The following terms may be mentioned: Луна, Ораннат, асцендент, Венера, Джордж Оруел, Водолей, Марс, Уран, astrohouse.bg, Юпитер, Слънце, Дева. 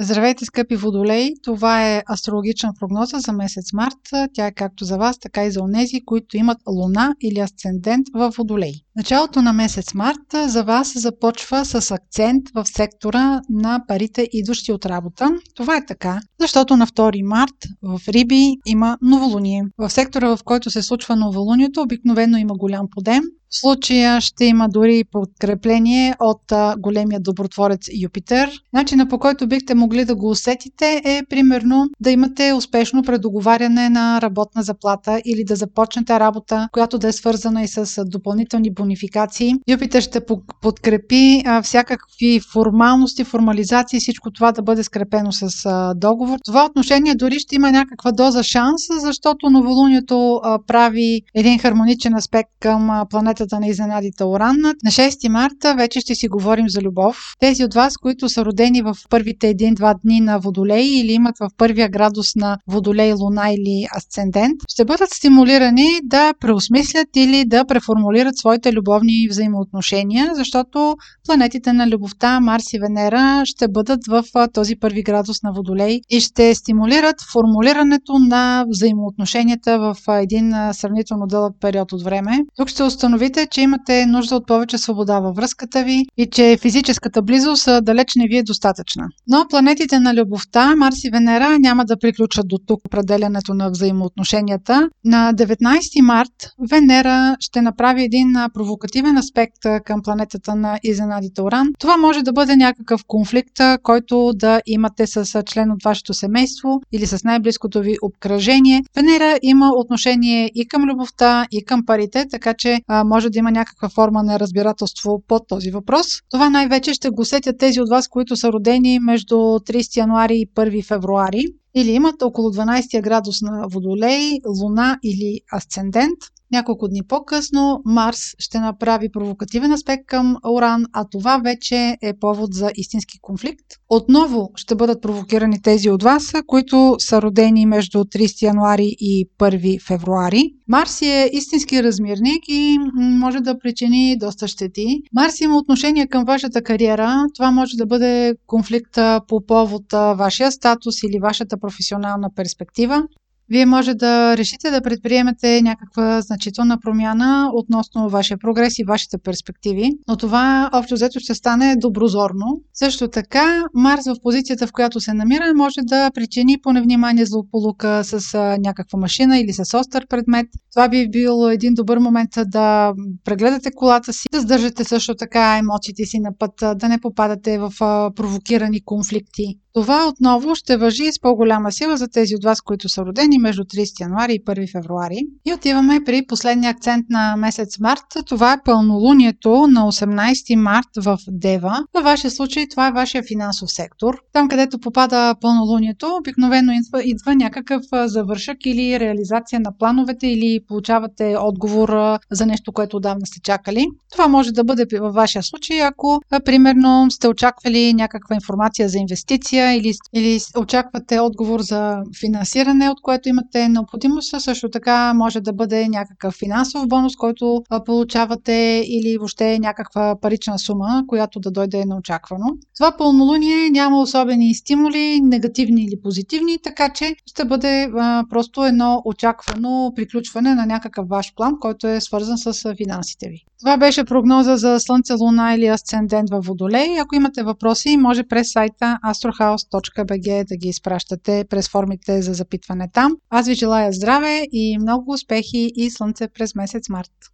Здравейте, скъпи водолеи! Това е астрологична прогноза за месец март. Тя е както за вас, така и за онези, които имат луна или асцендент в водолей. Началото на месец март за вас започва с акцент в сектора на парите, идващи от работа. Това е така, защото на 2 март в Риби има новолуние. В сектора, в който се случва новолунието, обикновено има голям подем. В случая ще има дори подкрепление от големия добротворец Юпитер. Начина, по който бихте могли да го усетите, е примерно да имате успешно предоговаряне на работна заплата или да започнете работа, която да е свързана и с допълнителни бонификации. Юпитер ще подкрепи всякакви формалности, формализации, всичко това да бъде скрепено с договор. Това отношение дори ще има някаква доза шанс, защото новолунието прави един хармоничен аспект към планетата на изненадите Ораннат. На 6 марта вече ще си говорим за любов. Тези от вас, които са родени в първите 1-2 дни на водолей или имат в първия градус на водолей, луна или асцендент, ще бъдат стимулирани да преосмислят или да преформулират своите любовни взаимоотношения, защото планетите на любовта, Марс и Венера, ще бъдат в този първи градус на водолей и ще стимулират формулирането на взаимоотношенията в един сравнително дълъг период от време. Тук ще установите, че имате нужда от повече свобода във връзката ви и че физическата близост далеч не ви е достатъчна. Но планетите на любовта, Марс и Венера, няма да приключат до тук определянето на взаимоотношенията. На 19 март Венера ще направи един провокативен аспект към планетата на изненадите Уран. Това може да бъде някакъв конфликт, който да имате с член от вашето семейство или с най-близкото ви обкръжение. Венера има отношение и към любовта, и към парите, така че може да има някаква форма на разбирателство по този въпрос. Това най-вече ще го сетят тези от вас, които са родени между 30 януари и 1 февруари или имат около 12 градус на водолей, луна или асцендент. Няколко дни по-късно Марс ще направи провокативен аспект към Уран, а това вече е повод за истински конфликт. Отново ще бъдат провокирани тези от вас, които са родени между 30 януари и 1 февруари. Марс е истински размирник и може да причини доста щети. Марс има отношение към вашата кариера. Това може да бъде конфликт по повод вашия статус или вашата професионална перспектива. Вие може да решите да предприемете някаква значителна промяна относно вашия прогрес и вашите перспективи, но това общо взето ще стане доброзорно. Също така, Марс в позицията, в която се намира, може да причини по невнимание злополука с някаква машина или с остър предмет. Това би бил един добър момент да прегледате колата си, да сдържате също така емоциите си на път, да не попадате в провокирани конфликти. Това отново ще важи с по-голяма сила за тези от вас, които са родени между 30 януари и 1 февруари. И отиваме при последния акцент на месец март. Това е пълнолунието на 18 март в Дева. Във вашия случай това е вашия финансов сектор. Там, където попада пълнолунието, обикновено идва някакъв завършък или реализация на плановете или получавате отговор за нещо, което отдавна сте чакали. Това може да бъде във вашия случай, ако примерно сте очаквали някаква информация за инвестиция, или очаквате отговор за финансиране, от което имате необходимост. Също така може да бъде някакъв финансов бонус, който получавате или въобще някаква парична сума, която да дойде неочаквано. Това пълнолуние няма особени стимули, негативни или позитивни, така че ще бъде просто едно очаквано приключване на някакъв ваш план, който е свързан с финансите ви. Това беше прогноза за Слънце, Луна или асцендент във Водолей. Ако имате въпроси, може през сайта astrohouse.bg да ги изпращате през формите за запитване там. Аз ви желая здраве и много успехи и слънце през месец март!